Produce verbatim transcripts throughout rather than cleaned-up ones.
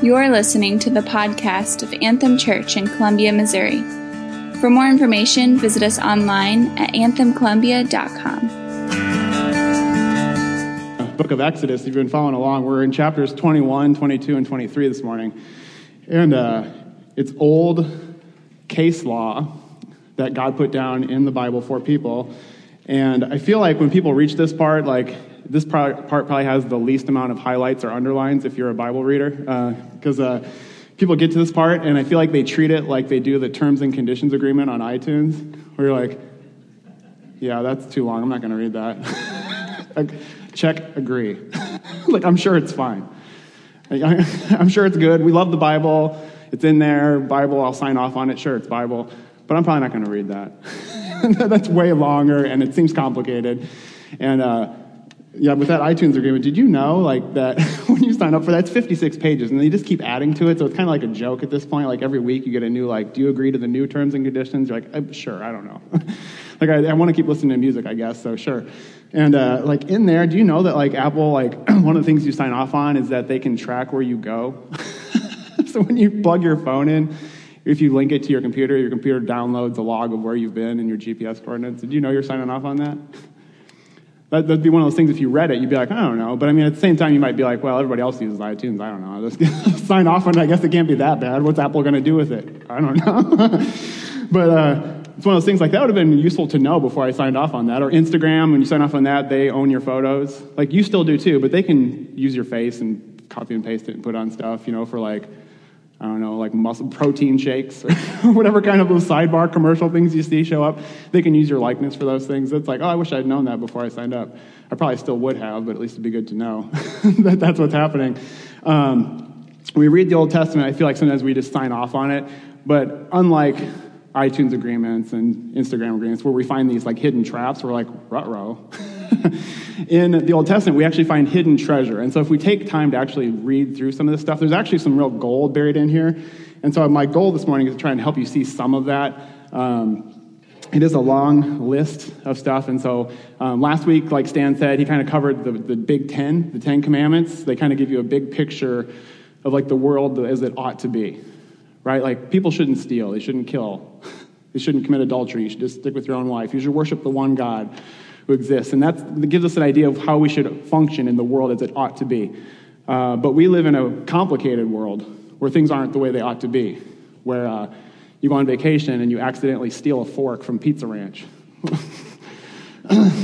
You're listening to the podcast of Anthem Church in Columbia, Missouri. For more information, visit us online at anthem columbia dot com. Book of Exodus, if you've been following along, we're in chapters twenty-one, twenty-two, and twenty-three this morning. And uh, it's old case law that God put down in the Bible for people. And I feel like when people reach this part, like, this part probably has the least amount of highlights or underlines if you're a Bible reader, because uh, uh, people get to this part, and I feel like they treat it like they do the terms and conditions agreement on iTunes, where you're like, yeah, that's too long. I'm not going to read that. Like, check, agree. Like, I'm sure it's fine. Like, I'm sure it's good. We love the Bible. It's in there. Bible, I'll sign off on it. Sure, it's Bible. But I'm probably not going to read that. That's way longer, and it seems complicated. And, uh, yeah, with that iTunes agreement, did you know, like, that when you sign up for that, it's fifty-six pages, and they just keep adding to it, so it's kind of like a joke at this point. Like, every week you get a new, like, do you agree to the new terms and conditions? You're like, I'm sure, I don't know. Like, I, I want to keep listening to music, I guess, so sure. And, uh, like, in there, do you know that, like, Apple, like, one of the things you sign off on is that they can track where you go? So when you plug your phone in, if you link it to your computer, your computer downloads a log of where you've been and your G P S coordinates. Did you know you're signing off on that? That'd be one of those things, if you read it, you'd be like, I don't know. But I mean, at the same time, you might be like, well, everybody else uses iTunes. I don't know. I'll just sign off on it. I guess it can't be that bad. What's Apple going to do with it? I don't know. But uh, it's one of those things, like, that would have been useful to know before I signed off on that. Or Instagram, when you sign off on that, they own your photos. Like, you still do too, but they can use your face and copy and paste it and put on stuff, you know, for, like, I don't know, like muscle protein shakes or whatever kind of those sidebar commercial things you see show up. They can use your likeness for those things. It's like, oh, I wish I'd known that before I signed up. I probably still would have, but at least it'd be good to know that that's what's happening. Um, we read the Old Testament. I feel like sometimes we just sign off on it. But unlike iTunes agreements and Instagram agreements, where we find these, like, hidden traps, we're like, ruh-roh. In the Old Testament, we actually find hidden treasure. And so if we take time to actually read through some of this stuff, there's actually some real gold buried in here. And so my goal this morning is to try and help you see some of that. Um, it is a long list of stuff. And so um, last week, like Stan said, he kind of covered the, the big ten, the Ten Commandments. They kind of give you a big picture of, like, the world as it ought to be, right? Like, people shouldn't steal. They shouldn't kill. They shouldn't commit adultery. You should just stick with your own life. You should worship the one God who exists. And that's, that gives us an idea of how we should function in the world as it ought to be. Uh, but we live in a complicated world where things aren't the way they ought to be, where uh, you go on vacation and you accidentally steal a fork from Pizza Ranch.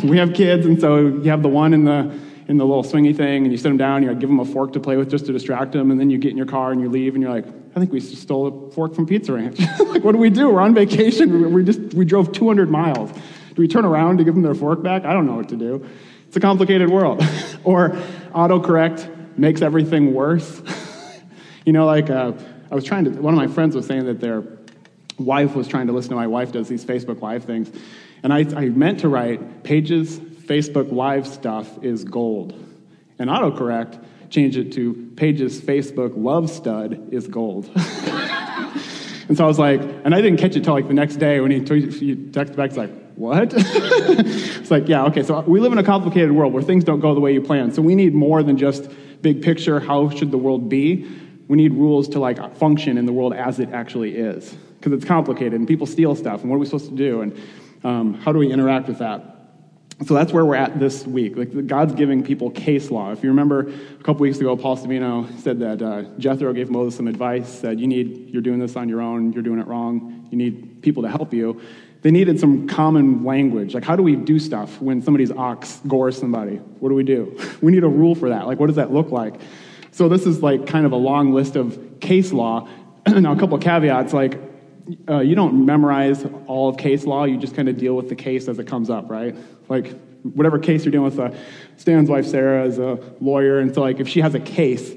We have kids, and so you have the one in the in the little swingy thing, and you sit them down, you give them a fork to play with just to distract them, and then you get in your car and you leave, and you're like, I think we stole a fork from Pizza Ranch. Like, what do we do? We're on vacation. We just we drove two hundred miles. Do we turn around to give them their fork back? I don't know what to do. It's a complicated world. Or autocorrect makes everything worse. You know, like, uh, I was trying to, one of my friends was saying that their wife was trying to listen to my wife does these Facebook Live things. And I, I meant to write, Paige's Facebook Live stuff is gold. And autocorrect changed it to, Paige's Facebook Love Stud is gold. And so I was like, and I didn't catch it till, like, the next day when he, t- he texted back, he's like, what? It's like, yeah, okay, so we live in a complicated world where things don't go the way you plan. So we need more than just big picture, how should the world be? We need rules to, like, function in the world as it actually is, because it's complicated, and people steal stuff, and what are we supposed to do, and um, how do we interact with that? So that's where we're at this week. Like, God's giving people case law. If you remember, a couple weeks ago, Paul Savino said that uh, Jethro gave Moses some advice, said, you need, you're doing this on your own, you're doing it wrong, you need people to help you. They needed some common language. Like, how do we do stuff when somebody's ox gores somebody? What do we do? We need a rule for that. Like, what does that look like? So this is, like, kind of a long list of case law. Now, a couple of caveats, like, uh, you don't memorize all of case law. You just kind of deal with the case as it comes up, right? Like, whatever case you're dealing with, uh, Stan's wife, Sarah, is a lawyer. And so, like, if she has a case,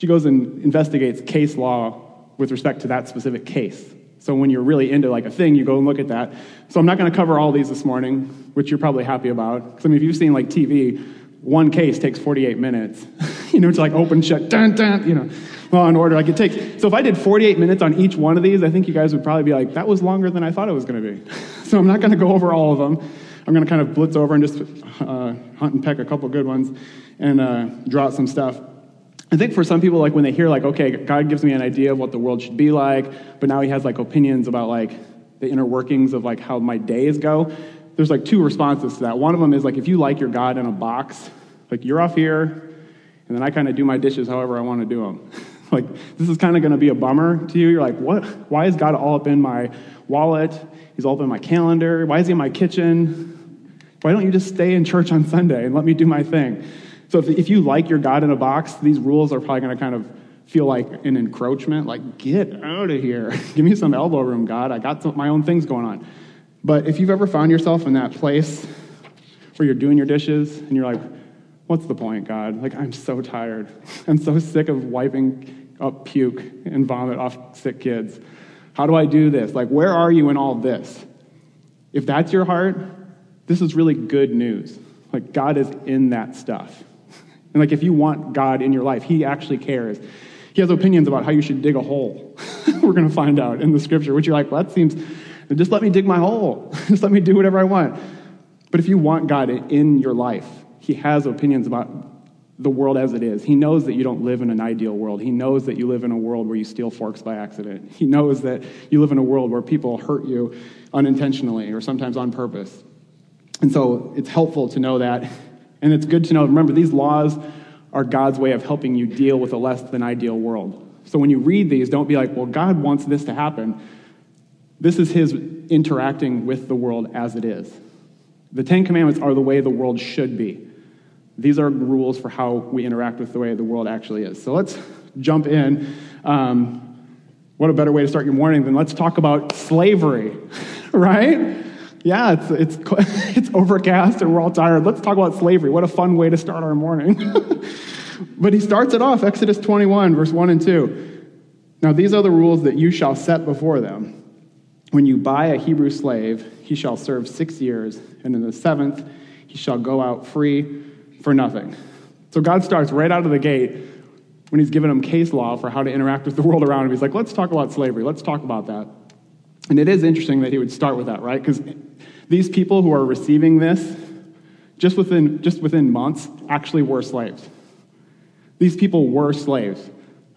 she goes and investigates case law with respect to that specific case. So when you're really into, like, a thing, you go and look at that. So I'm not going to cover all these this morning, which you're probably happy about. Because, I mean, if you've seen, like, T V, one case takes forty-eight minutes. You know, it's like open, shut, dun, dun, you know, Law and Order. Like, it takes, so if I did forty-eight minutes on each one of these, I think you guys would probably be like, that was longer than I thought it was going to be. So I'm not going to go over all of them. I'm going to kind of blitz over and just uh, hunt and peck a couple good ones and uh, draw out some stuff. I think for some people, like when they hear like, okay, God gives me an idea of what the world should be like, but now he has like opinions about like the inner workings of like how my days go. There's like two responses to that. One of them is like, if you like your God in a box, like you're off here, and then I kind of do my dishes however I want to do them. Like, this is kind of going to be a bummer to you. You're like, what? Why is God all up in my wallet? He's all up in my calendar. Why is he in my kitchen? Why don't you just stay in church on Sunday and let me do my thing? So if, if you like your God in a box, these rules are probably going to kind of feel like an encroachment. Like, get out of here. Give me some elbow room, God. I got some, my own things going on. But if you've ever found yourself in that place where you're doing your dishes and you're like, what's the point, God? Like, I'm so tired. I'm so sick of wiping up puke and vomit off sick kids. How do I do this? Like, where are you in all this? If that's your heart, this is really good news. Like, God is in that stuff. And, like, if you want God in your life, he actually cares. He has opinions about how you should dig a hole. We're going to find out in the scripture, which you're like, well, that seems, just let me dig my hole. Just let me do whatever I want. But if you want God in your life, he has opinions about the world as it is. He knows that you don't live in an ideal world. He knows that you live in a world where you steal forks by accident. He knows that you live in a world where people hurt you unintentionally or sometimes on purpose. And so it's helpful to know that. And it's good to know, remember, these laws are God's way of helping you deal with a less than ideal world. So when you read these, don't be like, well, God wants this to happen. This is his interacting with the world as it is. The Ten Commandments are the way the world should be. These are rules for how we interact with the way the world actually is. So let's jump in. Um, what a better way to start your morning than let's talk about slavery, right? Yeah, it's it's it's overcast and we're all tired. Let's talk about slavery. What a fun way to start our morning. But he starts it off, Exodus twenty-one, verse one and two. Now these are the rules that you shall set before them. When you buy a Hebrew slave, he shall serve six years, and in the seventh he shall go out free for nothing. So God starts right out of the gate when he's giving them case law for how to interact with the world around him. He's like, let's talk about slavery. Let's talk about that. And it is interesting that he would start with that, right? Because these people who are receiving this, just within just within months, actually were slaves. These people were slaves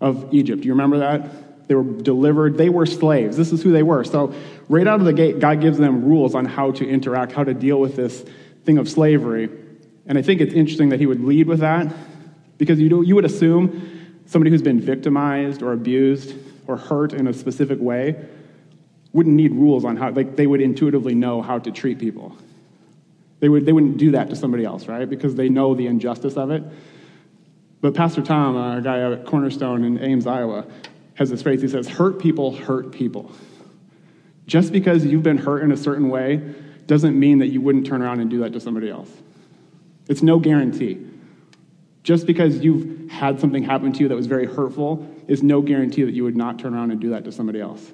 of Egypt. Do you remember that? They were delivered. They were slaves. This is who they were. So right out of the gate, God gives them rules on how to interact, how to deal with this thing of slavery. And I think it's interesting that he would lead with that because you do, you would assume somebody who's been victimized or abused or hurt in a specific way wouldn't need rules on how, like they would intuitively know how to treat people. They, would, they wouldn't do that to somebody else, right? Because they know the injustice of it. But Pastor Tom, a guy out at Cornerstone in Ames, Iowa, has this phrase. He says, hurt people hurt people. Just because you've been hurt in a certain way doesn't mean that you wouldn't turn around and do that to somebody else. It's no guarantee. Just because you've had something happen to you that was very hurtful is no guarantee that you would not turn around and do that to somebody else.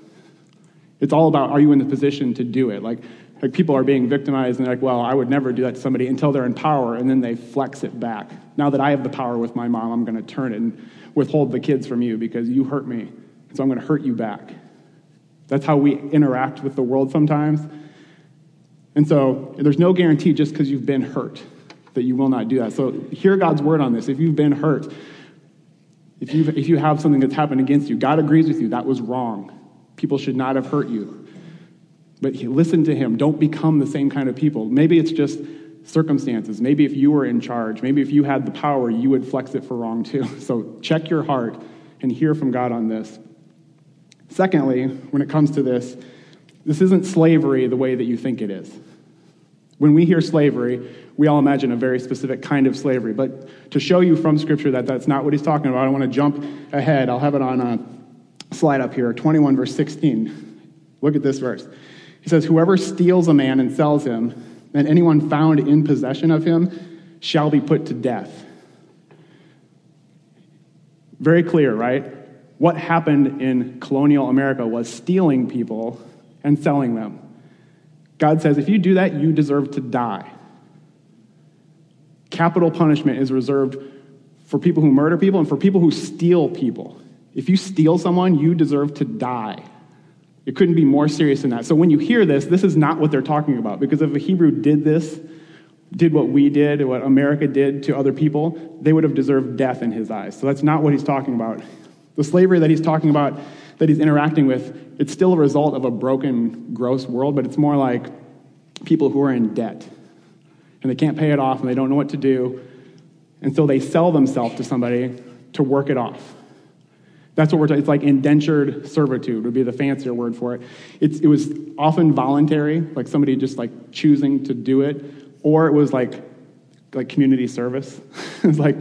It's all about, are you in the position to do it? Like, like people are being victimized and they're like, well, I would never do that to somebody until they're in power, and then they flex it back. Now that I have the power with my mom, I'm going to turn it and withhold the kids from you because you hurt me, so I'm going to hurt you back. That's how we interact with the world sometimes. And so there's no guarantee just because you've been hurt that you will not do that. So hear God's word on this. If you've been hurt, if you if you have something that's happened against you, God agrees with you. That was wrong. People should not have hurt you. But listen to him. Don't become the same kind of people. Maybe it's just circumstances. Maybe if you were in charge, maybe if you had the power, you would flex it for wrong too. So check your heart and hear from God on this. Secondly, when it comes to this, this isn't slavery the way that you think it is. When we hear slavery, we all imagine a very specific kind of slavery. But to show you from Scripture that that's not what he's talking about, I want to jump ahead. I'll have it on a slide up here, twenty-one, verse sixteen. Look at this verse. He says, whoever steals a man and sells him, and anyone found in possession of him shall be put to death. Very clear, right? What happened in colonial America was stealing people and selling them. God says, if you do that, you deserve to die. Capital punishment is reserved for people who murder people and for people who steal people. If you steal someone, you deserve to die. It couldn't be more serious than that. So when you hear this, this is not what they're talking about, because if a Hebrew did this, did what we did, what America did to other people, they would have deserved death in his eyes. So that's not what he's talking about. The slavery that he's talking about, that he's interacting with, it's still a result of a broken, gross world, but it's more like people who are in debt, and they can't pay it off, and they don't know what to do, and so they sell themselves to somebody to work it off. That's what we're talking. It's like indentured servitude would be the fancier word for it. It's, it was often voluntary, like somebody just like choosing to do it, or it was like like community service. It's like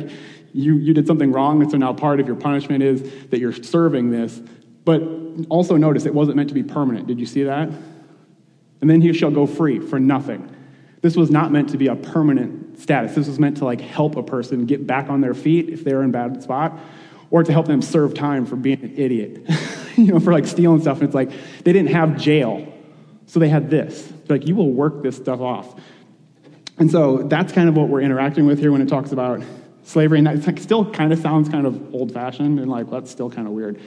you you did something wrong, and so now part of your punishment is that you're serving this. But also notice it wasn't meant to be permanent. Did you see that? And then he shall go free for nothing. This was not meant to be a permanent status. This was meant to like help a person get back on their feet if they're in a bad spot, or to help them serve time for being an idiot, you know, for like stealing stuff. And it's like they didn't have jail, so they had this. They're like, you will work this stuff off. And so that's kind of what we're interacting with here when it talks about slavery. And that still kind of sounds kind of old-fashioned and like, well, that's still kind of weird.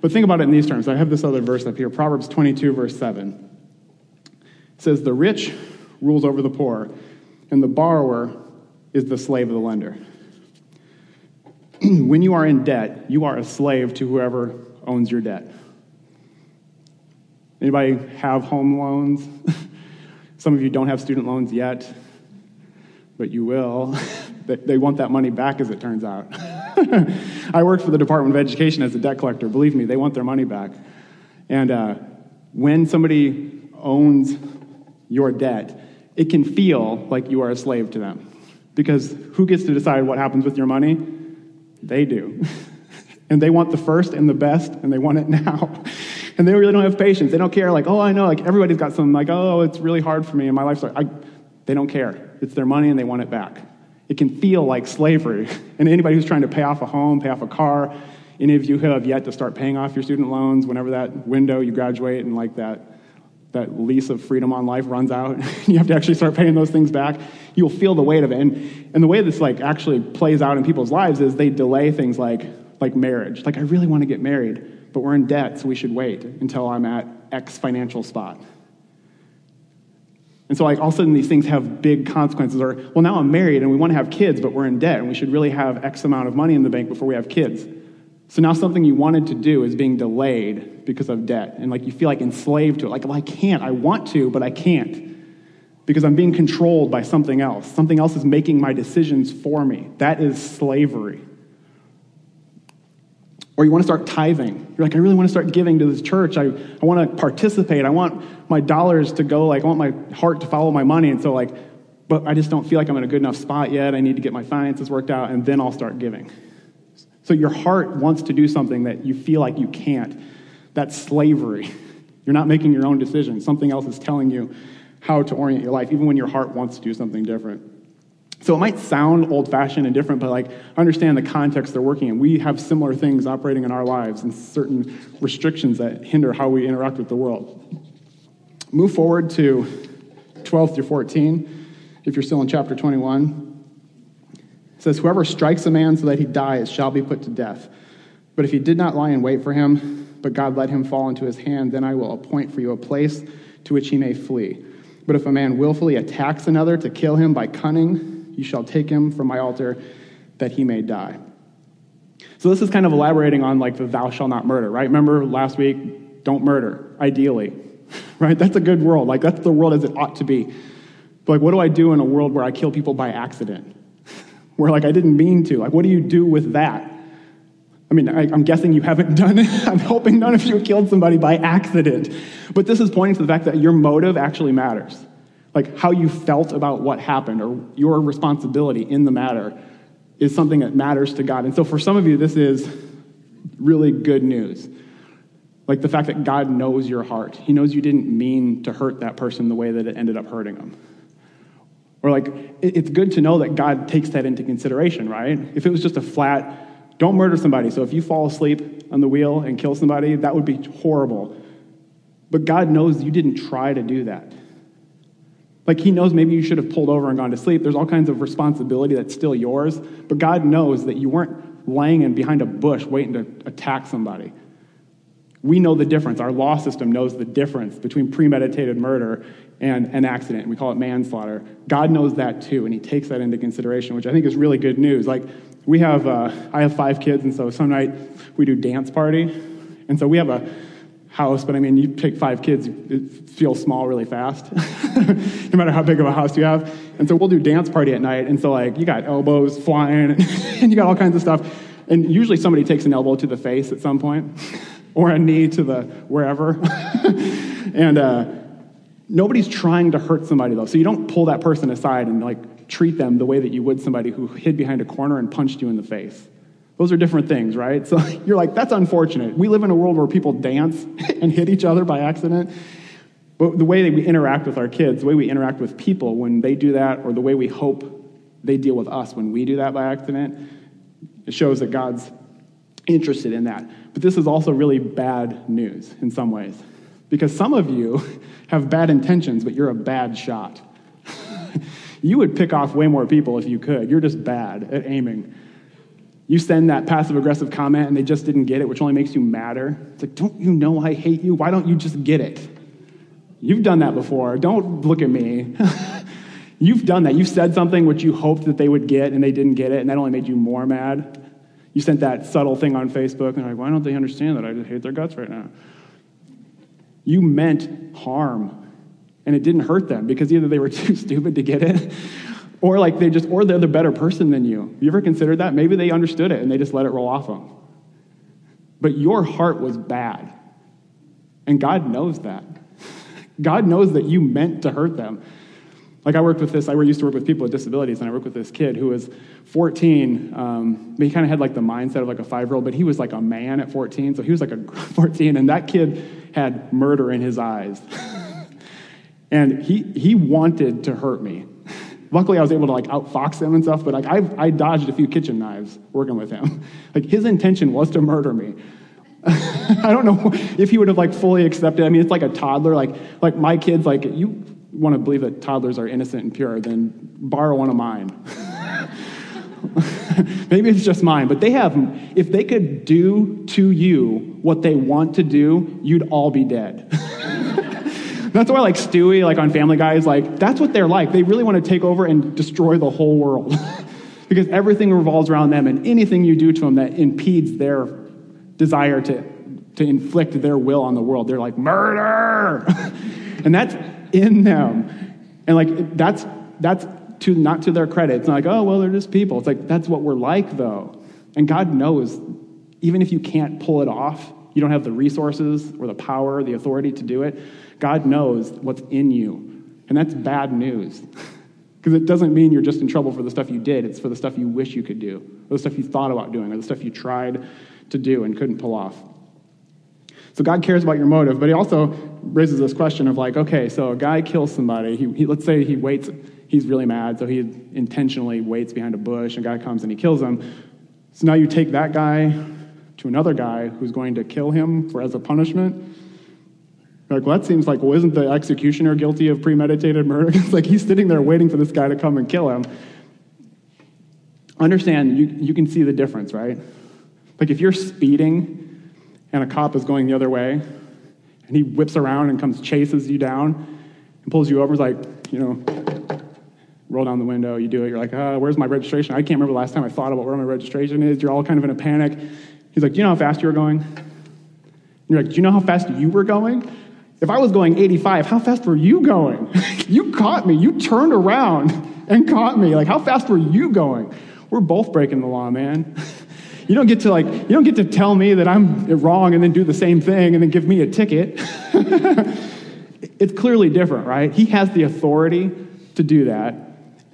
But think about it in these terms. I have this other verse up here, Proverbs twenty-two, verse seven. It says, the rich rules over the poor, and the borrower is the slave of the lender. When you are in debt, you are a slave to whoever owns your debt. Anybody have home loans? Some of you don't have student loans yet, but you will. They want that money back, as it turns out. I worked for the Department of Education as a debt collector. Believe me, they want their money back. And uh, when somebody owns your debt, it can feel like you are a slave to them, because who gets to decide what happens with your money? They do. And they want the first and the best, and they want it now. And they really don't have patience. They don't care, like, oh, I know, like, everybody's got something like, oh, it's really hard for me, and my life's hard. I, they don't care. It's their money, and they want it back. It can feel like slavery. And anybody who's trying to pay off a home, pay off a car, any of you who have yet to start paying off your student loans, whenever that window you graduate and like that, that lease of freedom on life runs out, you have to actually start paying those things back, you'll feel the weight of it. And, and the way this like actually plays out in people's lives is they delay things like, like marriage. Like, I really want to get married, but we're in debt, so we should wait until I'm at X financial spot. And so like all of a sudden these things have big consequences. Or, well, now I'm married and we want to have kids, but we're in debt and we should really have X amount of money in the bank before we have kids. So now something you wanted to do is being delayed because of debt. And like you feel like enslaved to it. Like, well, I can't. I want to, but I can't, because I'm being controlled by something else. Something else is making my decisions for me. That is slavery. Or you want to start tithing. You're like, I really want to start giving to this church. I, I want to participate. I want my dollars to go, like, I want my heart to follow my money. And so, like, but I just don't feel like I'm in a good enough spot yet. I need to get my finances worked out, and then I'll start giving. So your heart wants to do something that you feel like you can't. That's slavery. You're not making your own decisions. Something else is telling you how to orient your life, even when your heart wants to do something different. So it might sound old-fashioned and different, but like understand the context they're working in. We have similar things operating in our lives and certain restrictions that hinder how we interact with the world. Move forward to twelve through fourteen, if you're still in chapter twenty-one. It says, whoever strikes a man so that he dies shall be put to death. But if he did not lie in wait for him, but God let him fall into his hand, then I will appoint for you a place to which he may flee. But if a man willfully attacks another to kill him by cunning, you shall take him from my altar that he may die. So this is kind of elaborating on like the thou shall not murder, right? Remember last week, don't murder, ideally, right? That's a good world. Like that's the world as it ought to be. But like, what do I do in a world where I kill people by accident? Where like I didn't mean to. Like, what do you do with that? I mean, I, I'm guessing you haven't done it. I'm hoping none of you killed somebody by accident. But this is pointing to the fact that your motive actually matters. Like how you felt about what happened or your responsibility in the matter is something that matters to God. And so for some of you, this is really good news. Like the fact that God knows your heart. He knows you didn't mean to hurt that person the way that it ended up hurting them. Or like, it's good to know that God takes that into consideration, right? If it was just a flat, don't murder somebody. So if you fall asleep on the wheel and kill somebody, that would be horrible. But God knows you didn't try to do that. Like he knows maybe you should have pulled over and gone to sleep. There's all kinds of responsibility that's still yours, but God knows that you weren't laying in behind a bush waiting to attack somebody. We know the difference. Our law system knows the difference between premeditated murder and an accident. We call it manslaughter. God knows that too, and he takes that into consideration, which I think is really good news. Like, we have, uh, I have five kids, and so some night we do dance party. And so we have a house, but I mean, you take five kids, it feels small really fast, no matter how big of a house you have. And so we'll do dance party at night, and so like, you got elbows flying, and you got all kinds of stuff. And usually somebody takes an elbow to the face at some point, or a knee to the wherever. And uh, nobody's trying to hurt somebody, though. So you don't pull that person aside and like treat them the way that you would somebody who hid behind a corner and punched you in the face. Those are different things, right? So you're like, that's unfortunate. We live in a world where people dance and hit each other by accident. But the way that we interact with our kids, the way we interact with people when they do that, or the way we hope they deal with us when we do that by accident, it shows that God's interested in that. But this is also really bad news in some ways, because some of you have bad intentions, but you're a bad shot. You would pick off way more people if you could. You're just bad at aiming. You send that passive-aggressive comment and they just didn't get it, which only makes you madder. It's like, don't you know I hate you? Why don't you just get it? You've done that before. Don't look at me. You've done that. You've said something which you hoped that they would get and they didn't get it, and that only made you more mad. You sent that subtle thing on Facebook, and they're like, why don't they understand that I just hate their guts right now? You meant harm, and it didn't hurt them because either they were too stupid to get it, or like they just, or they're the better person than you. You ever considered that? Maybe they understood it and they just let it roll off them. But your heart was bad, and God knows that. God knows that you meant to hurt them. Like, I worked with this, I used to work with people with disabilities, and I worked with this kid who was fourteen. Um, he kind of had, like, the mindset of, like, a five-year-old, but he was, like, a man at fourteen, so he was, like, a fourteen, and that kid had murder in his eyes. And he he wanted to hurt me. Luckily, I was able to, like, outfox him and stuff, but, like, I I dodged a few kitchen knives working with him. Like, his intention was to murder me. I don't know if he would have, like, fully accepted. I mean, it's like a toddler. Like, like my kid's, like, you want to believe that toddlers are innocent and pure, then borrow one of mine. Maybe it's just mine, but they have, if they could do to you what they want to do, you'd all be dead. That's why, like, Stewie, like, on Family Guy, is like, that's what they're like. They really want to take over and destroy the whole world because everything revolves around them, and anything you do to them that impedes their desire to, to inflict their will on the world, they're like, murder! And that's in them. And like, that's that's to not to their credit. It's not like, oh, well, they're just people. It's like, that's what we're like, though. And God knows, even if you can't pull it off, you don't have the resources or the power or the authority to do it, God knows what's in you. And that's bad news, because it doesn't mean you're just in trouble for the stuff you did. It's for the stuff you wish you could do, or the stuff you thought about doing, or the stuff you tried to do and couldn't pull off. So God cares about your motive, but he also raises this question of, like, okay, so a guy kills somebody. He, he let's say he waits. He's really mad, so he intentionally waits behind a bush, and a guy comes and he kills him. So now you take that guy to another guy who's going to kill him for as a punishment. You're like, well, that seems like, well, isn't the executioner guilty of premeditated murder? It's like, he's sitting there waiting for this guy to come and kill him. Understand, you you can see the difference, right? Like, if you're speeding and a cop is going the other way, and he whips around and comes, chases you down, and pulls you over, is like, you know, roll down the window, you do it, you're like, uh, where's my registration? I can't remember the last time I thought about where my registration is. You're all kind of in a panic. He's like, do you know how fast you were going? And you're like, do you know how fast you were going? If I was going eighty-five, how fast were you going? You caught me. You turned around and caught me. Like, how fast were you going? We're both breaking the law, man. You don't get to like, you don't get to tell me that I'm wrong and then do the same thing and then give me a ticket. It's clearly different, right? He has the authority to do that.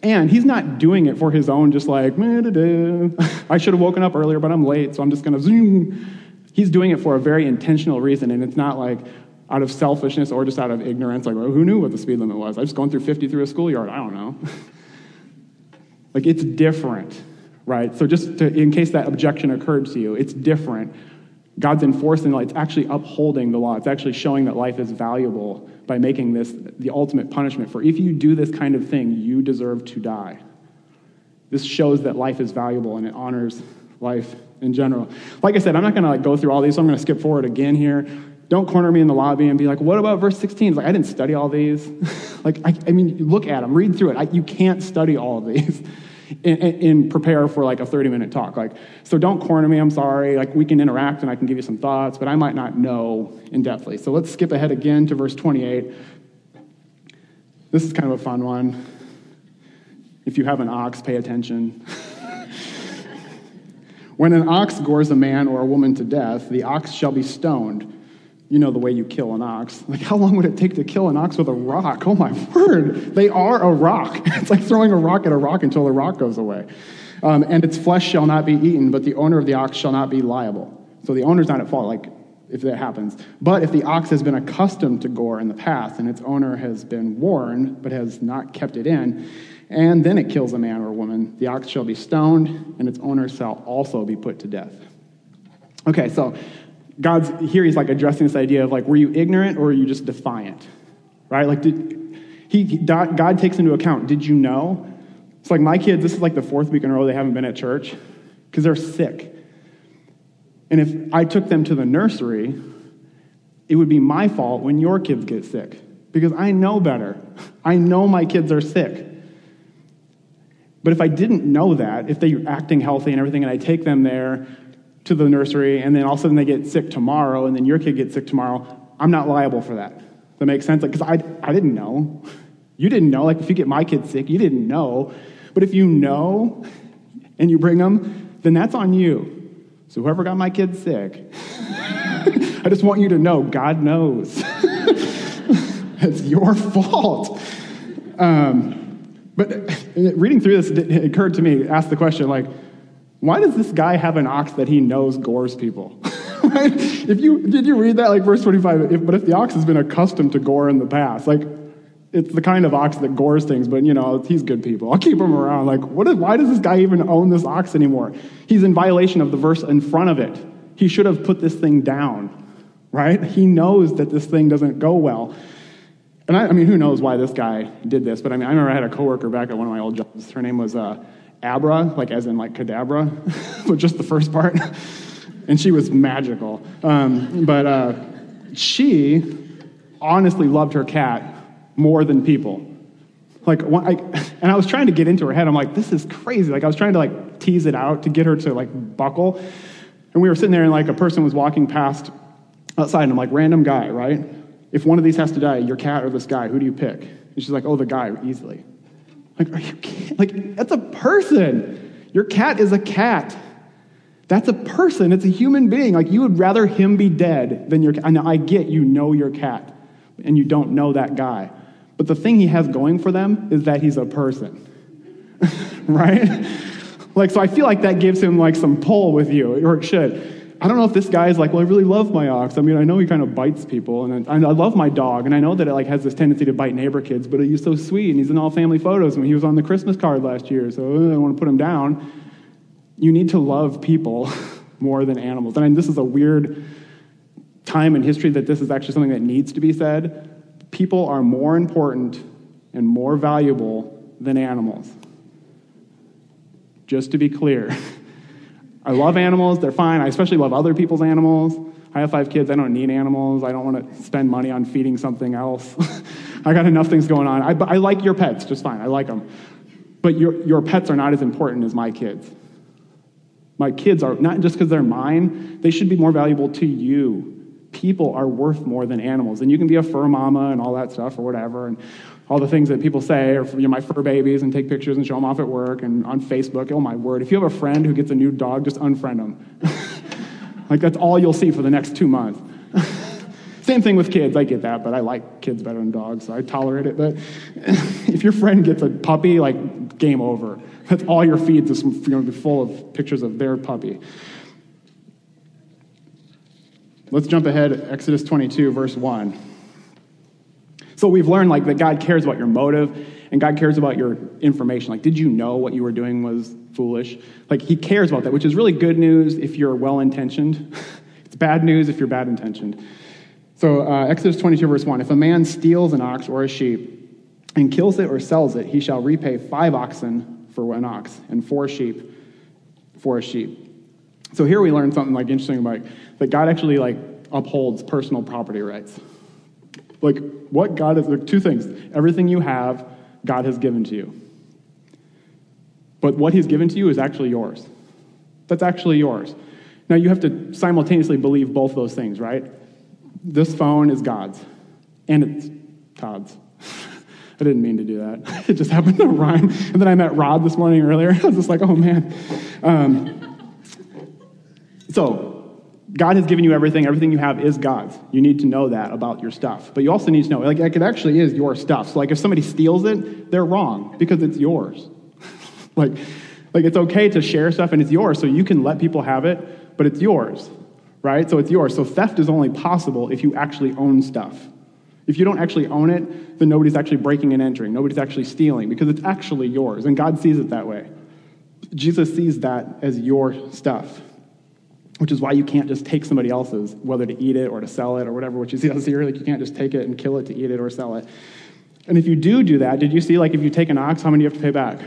And he's not doing it for his own, just like, I should have woken up earlier, but I'm late, so I'm just going to zoom. He's doing it for a very intentional reason. And it's not like out of selfishness or just out of ignorance, like, well, who knew what the speed limit was? I've just gone through fifty through a schoolyard. I don't know. Like, it's different. Right, so just to, in case that objection occurred to you, it's different. God's enforcing, it's actually upholding the law. It's actually showing that life is valuable by making this the ultimate punishment for, if you do this kind of thing, you deserve to die. This shows that life is valuable, and it honors life in general. Like I said, I'm not going to like go through all these, so I'm going to skip forward again here. Don't corner me in the lobby and be like, what about verse sixteen? It's like, I didn't study all these. like, I, I mean, look at them, read through it. I, you can't study all of these and, and, and prepare for like a thirty-minute talk. Like, so don't corner me, I'm sorry. Like, we can interact and I can give you some thoughts, but I might not know in-depthly. So let's skip ahead again to verse twenty-eight. This is kind of a fun one. If you have an ox, pay attention. When an ox gores a man or a woman to death, the ox shall be stoned. You know the way you kill an ox. Like, how long would it take to kill an ox with a rock? Oh, my word. They are a rock. It's like throwing a rock at a rock until the rock goes away. Um, and its flesh shall not be eaten, but the owner of the ox shall not be liable. So the owner's not at fault, like, if that happens. But if the ox has been accustomed to gore in the past, and its owner has been warned, but has not kept it in, and then it kills a man or a woman, the ox shall be stoned, and its owner shall also be put to death. Okay, so God's here, he's like addressing this idea of like, were you ignorant or were you just defiant, right? Like, did he, God takes into account, did you know? It's like my kids, this is like the fourth week in a row they haven't been at church because they're sick. And if I took them to the nursery, it would be my fault when your kids get sick because I know better. I know my kids are sick. But if I didn't know that, if they're acting healthy and everything, and I take them there to the nursery, and then all of a sudden they get sick tomorrow, and then your kid gets sick tomorrow, I'm not liable for that. Does that make sense? Because like, I I didn't know. You didn't know. Like, if you get my kid sick, you didn't know. But if you know and you bring them, then that's on you. So whoever got my kid sick, I just want you to know God knows. It's your fault. Um, but reading through this, it occurred to me, ask the question, like, why does this guy have an ox that he knows gores people? Right? If you did you read that, like verse twenty-five, if, but if the ox has been accustomed to gore in the past, like it's the kind of ox that gores things, but you know, he's good people. I'll keep him around. Like, what is, why does this guy even own this ox anymore? He's in violation of the verse in front of it. He should have put this thing down, right? He knows that this thing doesn't go well. And I, I mean, who knows why this guy did this, but I mean, I remember I had a coworker back at one of my old jobs. Her name was, uh, Abra, like as in like cadabra, but just the first part. And she was magical. Um, but uh, she honestly loved her cat more than people. Like, one, I, and I was trying to get into her head. I'm like, this is crazy. Like, I was trying to like tease it out to get her to like buckle. And we were sitting there, and like a person was walking past outside, and I'm like, random guy, right? If one of these has to die, your cat or this guy, who do you pick? And she's like, oh, the guy, easily. Like, are you kidding? Like, that's a person. Your cat is a cat. That's a person. It's a human being. Like, you would rather him be dead than your cat. And I get you know your cat, and you don't know that guy. But the thing he has going for them is that he's a person, right? Like, so I feel like that gives him, like, some pull with you, or it should. I don't know if this guy is like, well, I really love my ox. I mean, I know he kind of bites people, and I, I love my dog, and I know that it like has this tendency to bite neighbor kids, but he's so sweet, and he's in all family photos, and he was on the Christmas card last year, so I don't want to put him down. You need to love people more than animals. And I mean, this is a weird time in history that this is actually something that needs to be said. People are more important and more valuable than animals. Just to be clear. I love animals, they're fine. I especially love other people's animals. I have five kids, I don't need animals. I don't want to spend money on feeding something else. I got enough things going on. I, I like your pets, just fine, I like them. But your, your pets are not as important as my kids. My kids are, not just because they're mine, they should be more valuable to you. People are worth more than animals. And you can be a fur mama and all that stuff or whatever, and all the things that people say, or you know, my fur babies, and take pictures and show them off at work and on Facebook. Oh my word, if you have a friend who gets a new dog, just unfriend them. Like, that's all you'll see for the next two months. Same thing with kids, I get that, but I like kids better than dogs, so I tolerate it. But if your friend gets a puppy, like, game over. That's all your feeds is going to be full of pictures of their puppy. Let's jump ahead, Exodus twenty-two, verse one. So we've learned, like, that God cares about your motive, and God cares about your information. Like, did you know what you were doing was foolish? Like, he cares about that, which is really good news if you're well-intentioned. It's bad news if you're bad-intentioned. So uh, Exodus twenty-two, verse one, if a man steals an ox or a sheep and kills it or sells it, he shall repay five oxen for an ox and four sheep for a sheep. So here we learn something like interesting about that God actually like upholds personal property rights. Like what God is, like two things. Everything you have, God has given to you. But what he's given to you is actually yours. That's actually yours. Now you have to simultaneously believe both those things, right? This phone is God's, and it's Todd's. I didn't mean to do that. It just happened to rhyme. And then I met Rod this morning earlier. I was just like, oh, man. Um, so God has given you everything. Everything you have is God's. You need to know that about your stuff. But you also need to know, like, it actually is your stuff. So, like, if somebody steals it, they're wrong because it's yours. like, like, it's okay to share stuff, and it's yours, so you can let people have it, but it's yours, right? So it's yours. So theft is only possible if you actually own stuff. If you don't actually own it, then nobody's actually breaking and entering. Nobody's actually stealing because it's actually yours, and God sees it that way. Jesus sees that as your stuff, which is why you can't just take somebody else's, whether to eat it or to sell it or whatever, which is here. Like, you can't just take it and kill it to eat it or sell it. And if you do do that, did you see, like, if you take an ox, how many do you have to pay back?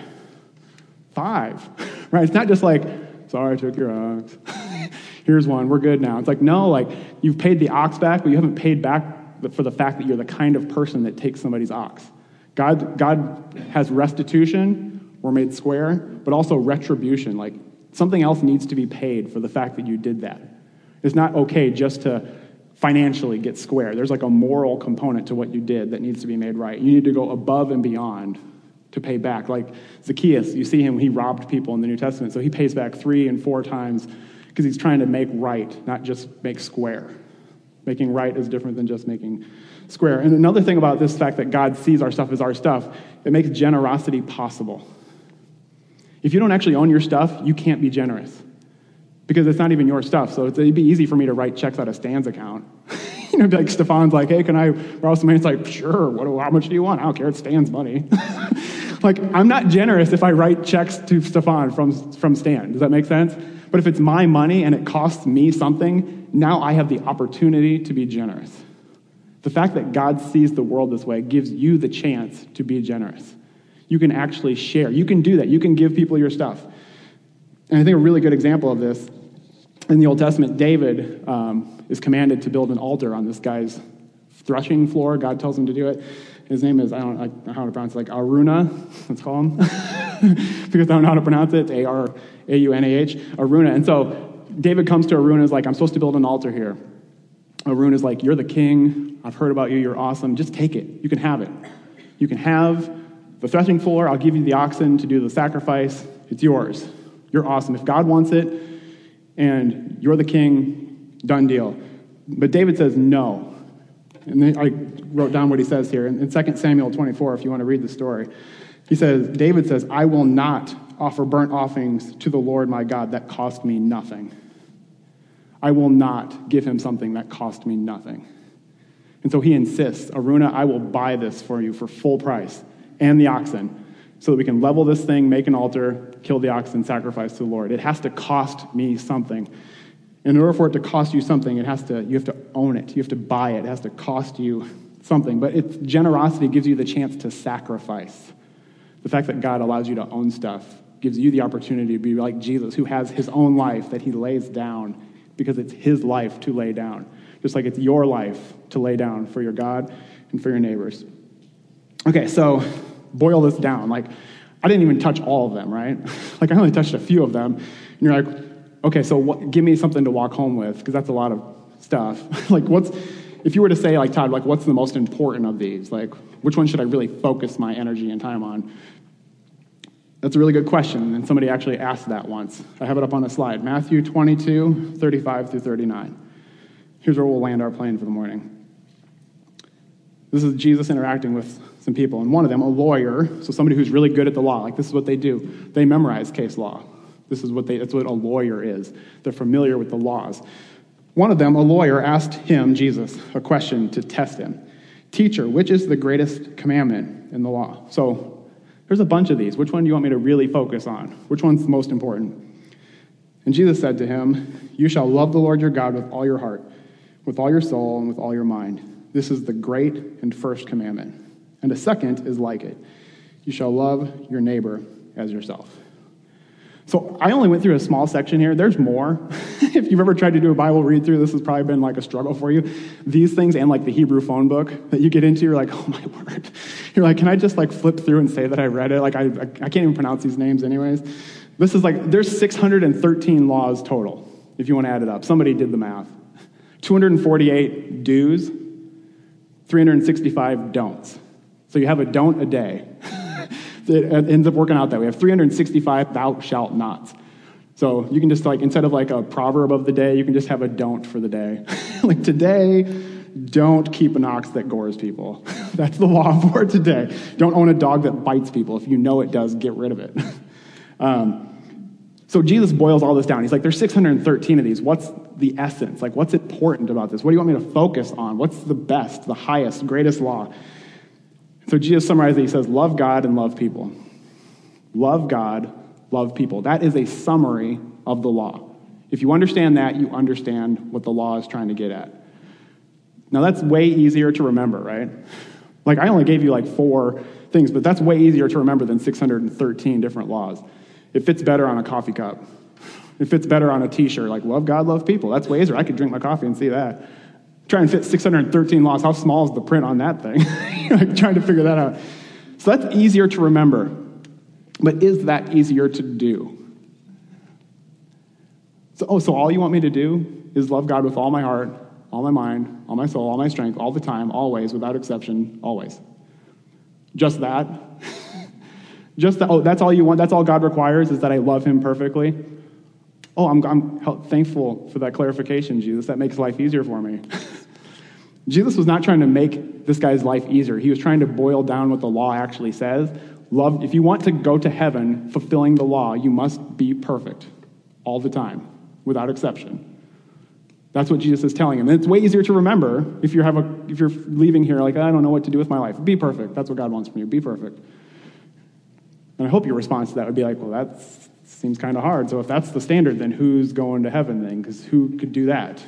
Five, right? It's not just like, sorry, I took your ox. Here's one. We're good now. It's like, no, like, you've paid the ox back, but you haven't paid back for the fact that you're the kind of person that takes somebody's ox. God, God has restitution, we're made square, but also retribution. Like, something else needs to be paid for the fact that you did that. It's not okay just to financially get square. There's like a moral component to what you did that needs to be made right. You need to go above and beyond to pay back. Like Zacchaeus, you see him, he robbed people in the New Testament, so he pays back three and four times because he's trying to make right, not just make square. Making right is different than just making square. And another thing about this fact that God sees our stuff as our stuff, it makes generosity possible. If you don't actually own your stuff, you can't be generous because it's not even your stuff. So it'd be easy for me to write checks out of Stan's account. You know, like Stefan's like, hey, can I borrow some money? It's like, sure, what, how much do you want? I don't care, it's Stan's money. Like, I'm not generous if I write checks to Stefan from, from Stan. Does that make sense? But if it's my money and it costs me something, now I have the opportunity to be generous. The fact that God sees the world this way gives you the chance to be generous. You can actually share. You can do that. You can give people your stuff. And I think a really good example of this, in the Old Testament, David um, is commanded to build an altar on this guy's threshing floor. God tells him to do it. His name is, I don't, I don't know how to pronounce it, like Araunah, let's call him, because I don't know how to pronounce it. It's A R A U N A H, Araunah. And so David comes to Araunah and is like, I'm supposed to build an altar here. Araunah is like, you're the king. I've heard about you. You're awesome. Just take it. You can have it. You can have the threshing floor. I'll give you the oxen to do the sacrifice. It's yours. You're awesome. If God wants it and you're the king, done deal. But David says no. And then I wrote down what he says here. In Second Samuel twenty-four, if you want to read the story, he says, David says, I will not offer burnt offerings to the Lord my God that cost me nothing. I will not give him something that cost me nothing. And so he insists, Araunah, I will buy this for you for full price and the oxen so that we can level this thing, make an altar, kill the oxen, sacrifice to the Lord. It has to cost me something. In order for it to cost you something, it has to, you have to own it. You have to buy it. It has to cost you something. But it's, generosity gives you the chance to sacrifice. The fact that God allows you to own stuff gives you the opportunity to be like Jesus, who has his own life that he lays down because it's his life to lay down, just like it's your life to lay down for your God and for your neighbors. Okay, so boil this down. Like, I didn't even touch all of them, right? Like, I only touched a few of them. And you're like, okay, so what, give me something to walk home with, because that's a lot of stuff. Like, what's, if you were to say, like, Todd, like, what's the most important of these? Like, which one should I really focus my energy and time on? That's a really good question, and somebody actually asked that once. I have it up on a slide. Matthew twenty-two, thirty-five through thirty-nine. Here's where we'll land our plane for the morning. This is Jesus interacting with some people, and one of them, a lawyer, so somebody who's really good at the law. Like, this is what they do. They memorize case law. This is what they, that's what a lawyer is. They're familiar with the laws. One of them, a lawyer, asked him, Jesus, a question to test him. Teacher, which is the greatest commandment in the law? So there's a bunch of these. Which one do you want me to really focus on? Which one's the most important? And Jesus said to him, you shall love the Lord your God with all your heart, with all your soul, and with all your mind. This is the great and first commandment. And a second is like it. You shall love your neighbor as yourself. So I only went through a small section here. There's more. If you've ever tried to do a Bible read through, this has probably been like a struggle for you. These things and like the Hebrew phone book that you get into, you're like, oh my word. You're like, can I just like flip through and say that I read it? Like I, I can't even pronounce these names anyways. This is like, there's six hundred thirteen laws total, if you want to add it up. Somebody did the math. two hundred forty-eight do's, three hundred sixty-five don'ts. So you have a don't a day. It ends up working out that way. We have three hundred sixty-five thou shalt nots. So you can just like, instead of like a proverb of the day, you can just have a don't for the day. Like today, don't keep an ox that gores people. That's the law for today. Don't own a dog that bites people. If you know it does, get rid of it. um, so Jesus boils all this down. He's like, there's six hundred thirteen of these. What's the essence? Like, what's important about this? What do you want me to focus on? What's the best, the highest, greatest law? So Jesus summarizes it. He says, love God and love people. Love God, love people. That is a summary of the law. If you understand that, you understand what the law is trying to get at. Now, that's way easier to remember, right? Like, I only gave you like four things, but that's way easier to remember than six hundred thirteen different laws. It fits better on a coffee cup. It fits better on a T-shirt, like, love God, love people. That's way easier. I could drink my coffee and see that. Try and fit six hundred thirteen laws. How small is the print on that thing? Like trying to figure that out. So that's easier to remember. But is that easier to do? So, oh, so all you want me to do is love God with all my heart, all my mind, all my soul, all my strength, all the time, always, without exception, always. Just that? Just that? Oh, that's all you want? That's all God requires is that I love him perfectly? Oh, I'm, I'm thankful for that clarification, Jesus. That makes life easier for me. Jesus was not trying to make this guy's life easier. He was trying to boil down what the law actually says. Love. If you want to go to heaven fulfilling the law, you must be perfect all the time, without exception. That's what Jesus is telling him. And it's way easier to remember if you have a if you're leaving here like, I don't know what to do with my life. Be perfect. That's what God wants from you. Be perfect. And I hope your response to that would be like, well, that's seems kind of hard. So if that's the standard, then who's going to heaven then? Because who could do that?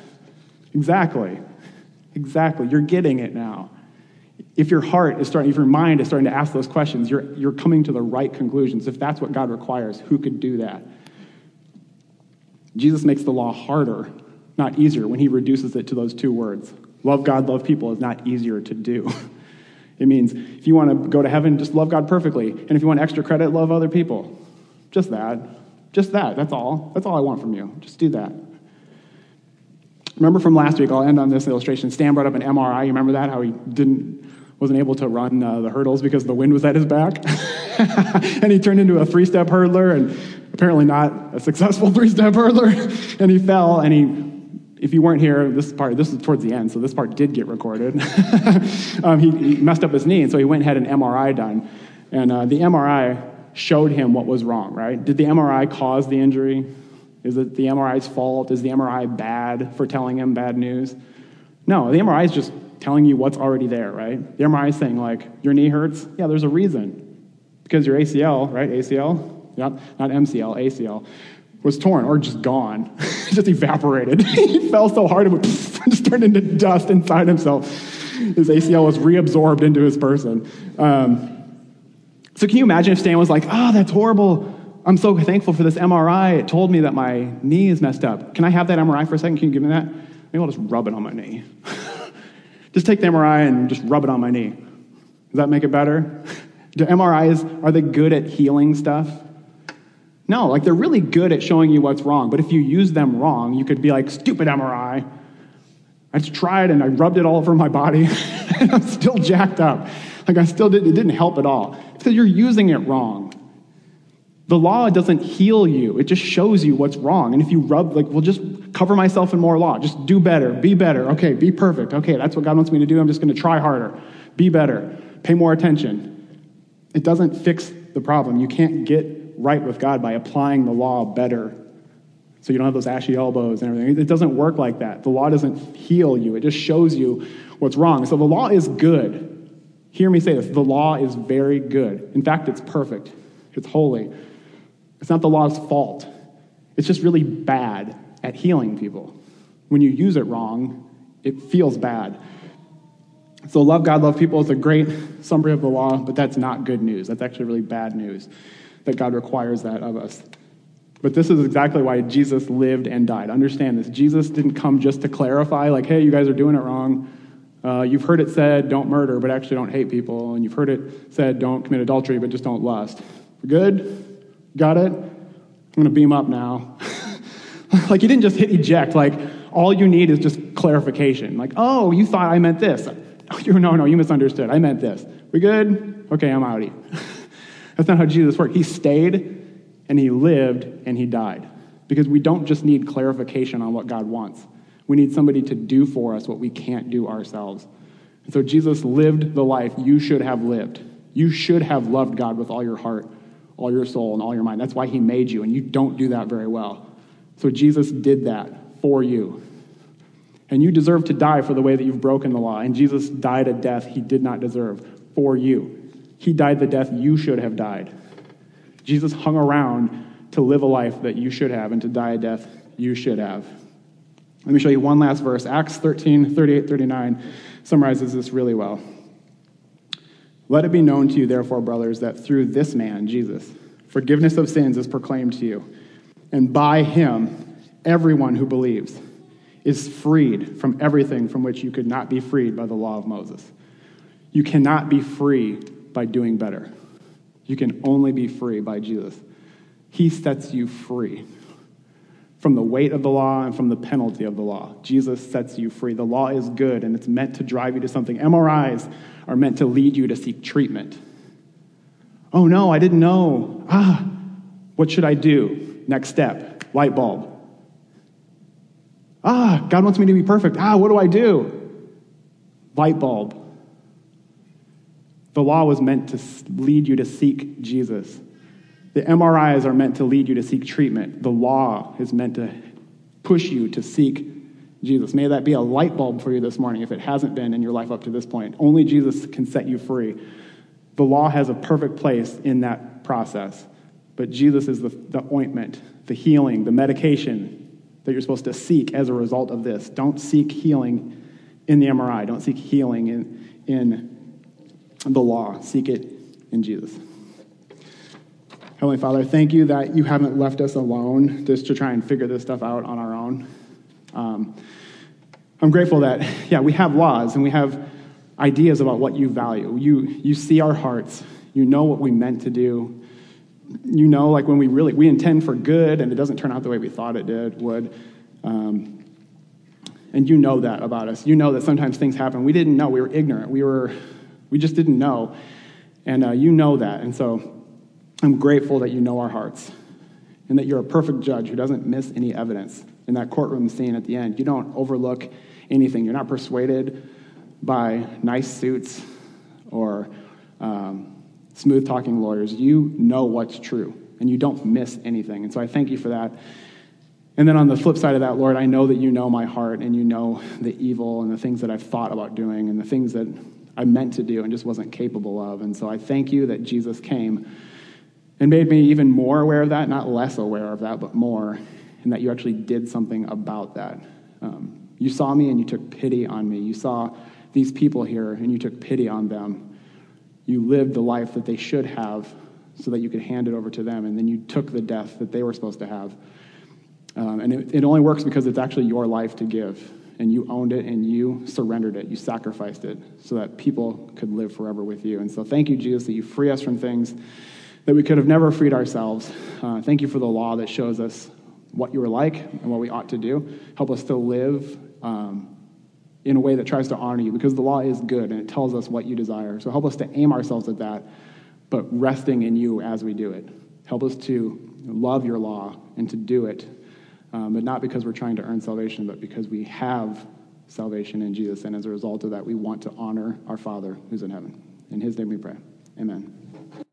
Exactly. Exactly. You're getting it now. If your heart is starting, if your mind is starting to ask those questions, you're you're coming to the right conclusions. If that's what God requires, who could do that? Jesus makes the law harder, not easier, when he reduces it to those two words. Love God, love people is not easier to do. It means if you want to go to heaven, just love God perfectly. And if you want extra credit, love other people. Just that. Just that. That's all. That's all I want from you. Just do that. Remember from last week, I'll end on this illustration. Stan brought up an M R I. You remember that? How he didn't, wasn't able to run uh, the hurdles because the wind was at his back? And he turned into a three-step hurdler and apparently not a successful three-step hurdler. And he fell and he... If you weren't here, this part, this is towards the end, so this part did get recorded. um, he, he messed up his knee, and so he went and had an M R I done. And uh, the M R I... showed him what was wrong, right? Did the M R I cause the injury? Is it the M R I's fault? Is the M R I bad for telling him bad news? No, the M R I is just telling you what's already there, right? The M R I is saying, like, your knee hurts? Yeah, there's a reason. Because your A C L, right? A C L? Yep, not M C L, A C L, was torn or just gone. Just evaporated. He fell so hard it would just turned into dust inside himself. His A C L was reabsorbed into his person. Um... So can you imagine if Stan was like, oh, that's horrible. I'm so thankful for this M R I. It told me that my knee is messed up. Can I have that M R I for a second? Can you give me that? Maybe I'll just rub it on my knee. Just take the M R I and just rub it on my knee. Does that make it better? Do M R Is, are they good at healing stuff? No, like they're really good at showing you what's wrong. But if you use them wrong, you could be like, stupid M R I. I just tried and I rubbed it all over my body. And I'm still jacked up. Like I still didn't, it didn't help at all. Because you're using it wrong. The law doesn't heal you. It just shows you what's wrong. And if you rub, like, well, just cover myself in more law. Just do better. Be better. Okay, be perfect. Okay, that's what God wants me to do. I'm just going to try harder. Be better. Pay more attention. It doesn't fix the problem. You can't get right with God by applying the law better. So you don't have those ashy elbows and everything. It doesn't work like that. The law doesn't heal you. It just shows you what's wrong. So the law is good. Hear me say this. The law is very good. In fact, it's perfect. It's holy. It's not the law's fault. It's just really bad at healing people. When you use it wrong, it feels bad. So love God, love people is a great summary of the law, but that's not good news. That's actually really bad news that God requires that of us. But this is exactly why Jesus lived and died. Understand this. Jesus didn't come just to clarify, like, hey, you guys are doing it wrong. Uh, you've heard it said, don't murder, but actually don't hate people. And you've heard it said, don't commit adultery, but just don't lust. Good? Got it? I'm going to beam up now. Like, you didn't just hit eject. Like, all you need is just clarification. Like, oh, you thought I meant this. No, no, you misunderstood. I meant this. We good? Okay, I'm out of here. That's not how Jesus worked. He stayed, and he lived, and he died. Because we don't just need clarification on what God wants. We need somebody to do for us what we can't do ourselves. And so Jesus lived the life you should have lived. You should have loved God with all your heart, all your soul, and all your mind. That's why he made you, and you don't do that very well. So Jesus did that for you. And you deserve to die for the way that you've broken the law. And Jesus died a death he did not deserve for you. He died the death you should have died. Jesus hung around to live a life that you should have and to die a death you should have. Let me show you one last verse. Acts thirteen, thirty-eight, thirty-nine summarizes this really well. Let it be known to you, therefore, brothers, that through this man, Jesus, forgiveness of sins is proclaimed to you. And by him, everyone who believes is freed from everything from which you could not be freed by the law of Moses. You cannot be free by doing better. You can only be free by Jesus. He sets you free from the weight of the law and from the penalty of the law. Jesus sets you free. The law is good, and it's meant to drive you to something. M R Is are meant to lead you to seek treatment. Oh, no, I didn't know. Ah, what should I do? Next step, light bulb. Ah, God wants me to be perfect. Ah, what do I do? Light bulb. The law was meant to lead you to seek Jesus. The M R Is are meant to lead you to seek treatment. The law is meant to push you to seek Jesus. May that be a light bulb for you this morning if it hasn't been in your life up to this point. Only Jesus can set you free. The law has a perfect place in that process. But Jesus is the, the ointment, the healing, the medication that you're supposed to seek as a result of this. Don't seek healing in the M R I. Don't seek healing in, in the law. Seek it in Jesus. Heavenly Father, thank you that you haven't left us alone just to try and figure this stuff out on our own. Um, I'm grateful that, yeah, we have laws and we have ideas about what you value. You you see our hearts. You know what we meant to do. You know, like when we really, we intend for good and it doesn't turn out the way we thought it did, would. Um, and you know that about us. You know that sometimes things happen. We didn't know. We were ignorant. We were, we just didn't know. And uh, you know that. And so I'm grateful that you know our hearts and that you're a perfect judge who doesn't miss any evidence. In that courtroom scene at the end, you don't overlook anything. You're not persuaded by nice suits or um, smooth-talking lawyers. You know what's true, and you don't miss anything. And so I thank you for that. And then on the flip side of that, Lord, I know that you know my heart, and you know the evil and the things that I've thought about doing and the things that I meant to do and just wasn't capable of. And so I thank you that Jesus came and made me even more aware of that, not less aware of that, but more, and that you actually did something about that. Um, you saw me and you took pity on me. You saw these people here and you took pity on them. You lived the life that they should have so that you could hand it over to them, and then you took the death that they were supposed to have. Um, and it, it only works because it's actually your life to give, and you owned it and you surrendered it. You sacrificed it so that people could live forever with you. And so thank you, Jesus, that you free us from things that we could have never freed ourselves. Uh, thank you for the law that shows us what you were like and what we ought to do. Help us to live um, in a way that tries to honor you, because the law is good and it tells us what you desire. So help us to aim ourselves at that, but resting in you as we do it. Help us to love your law and to do it, um, but not because we're trying to earn salvation, but because we have salvation in Jesus. And as a result of that, we want to honor our Father who's in heaven. In his name we pray. Amen.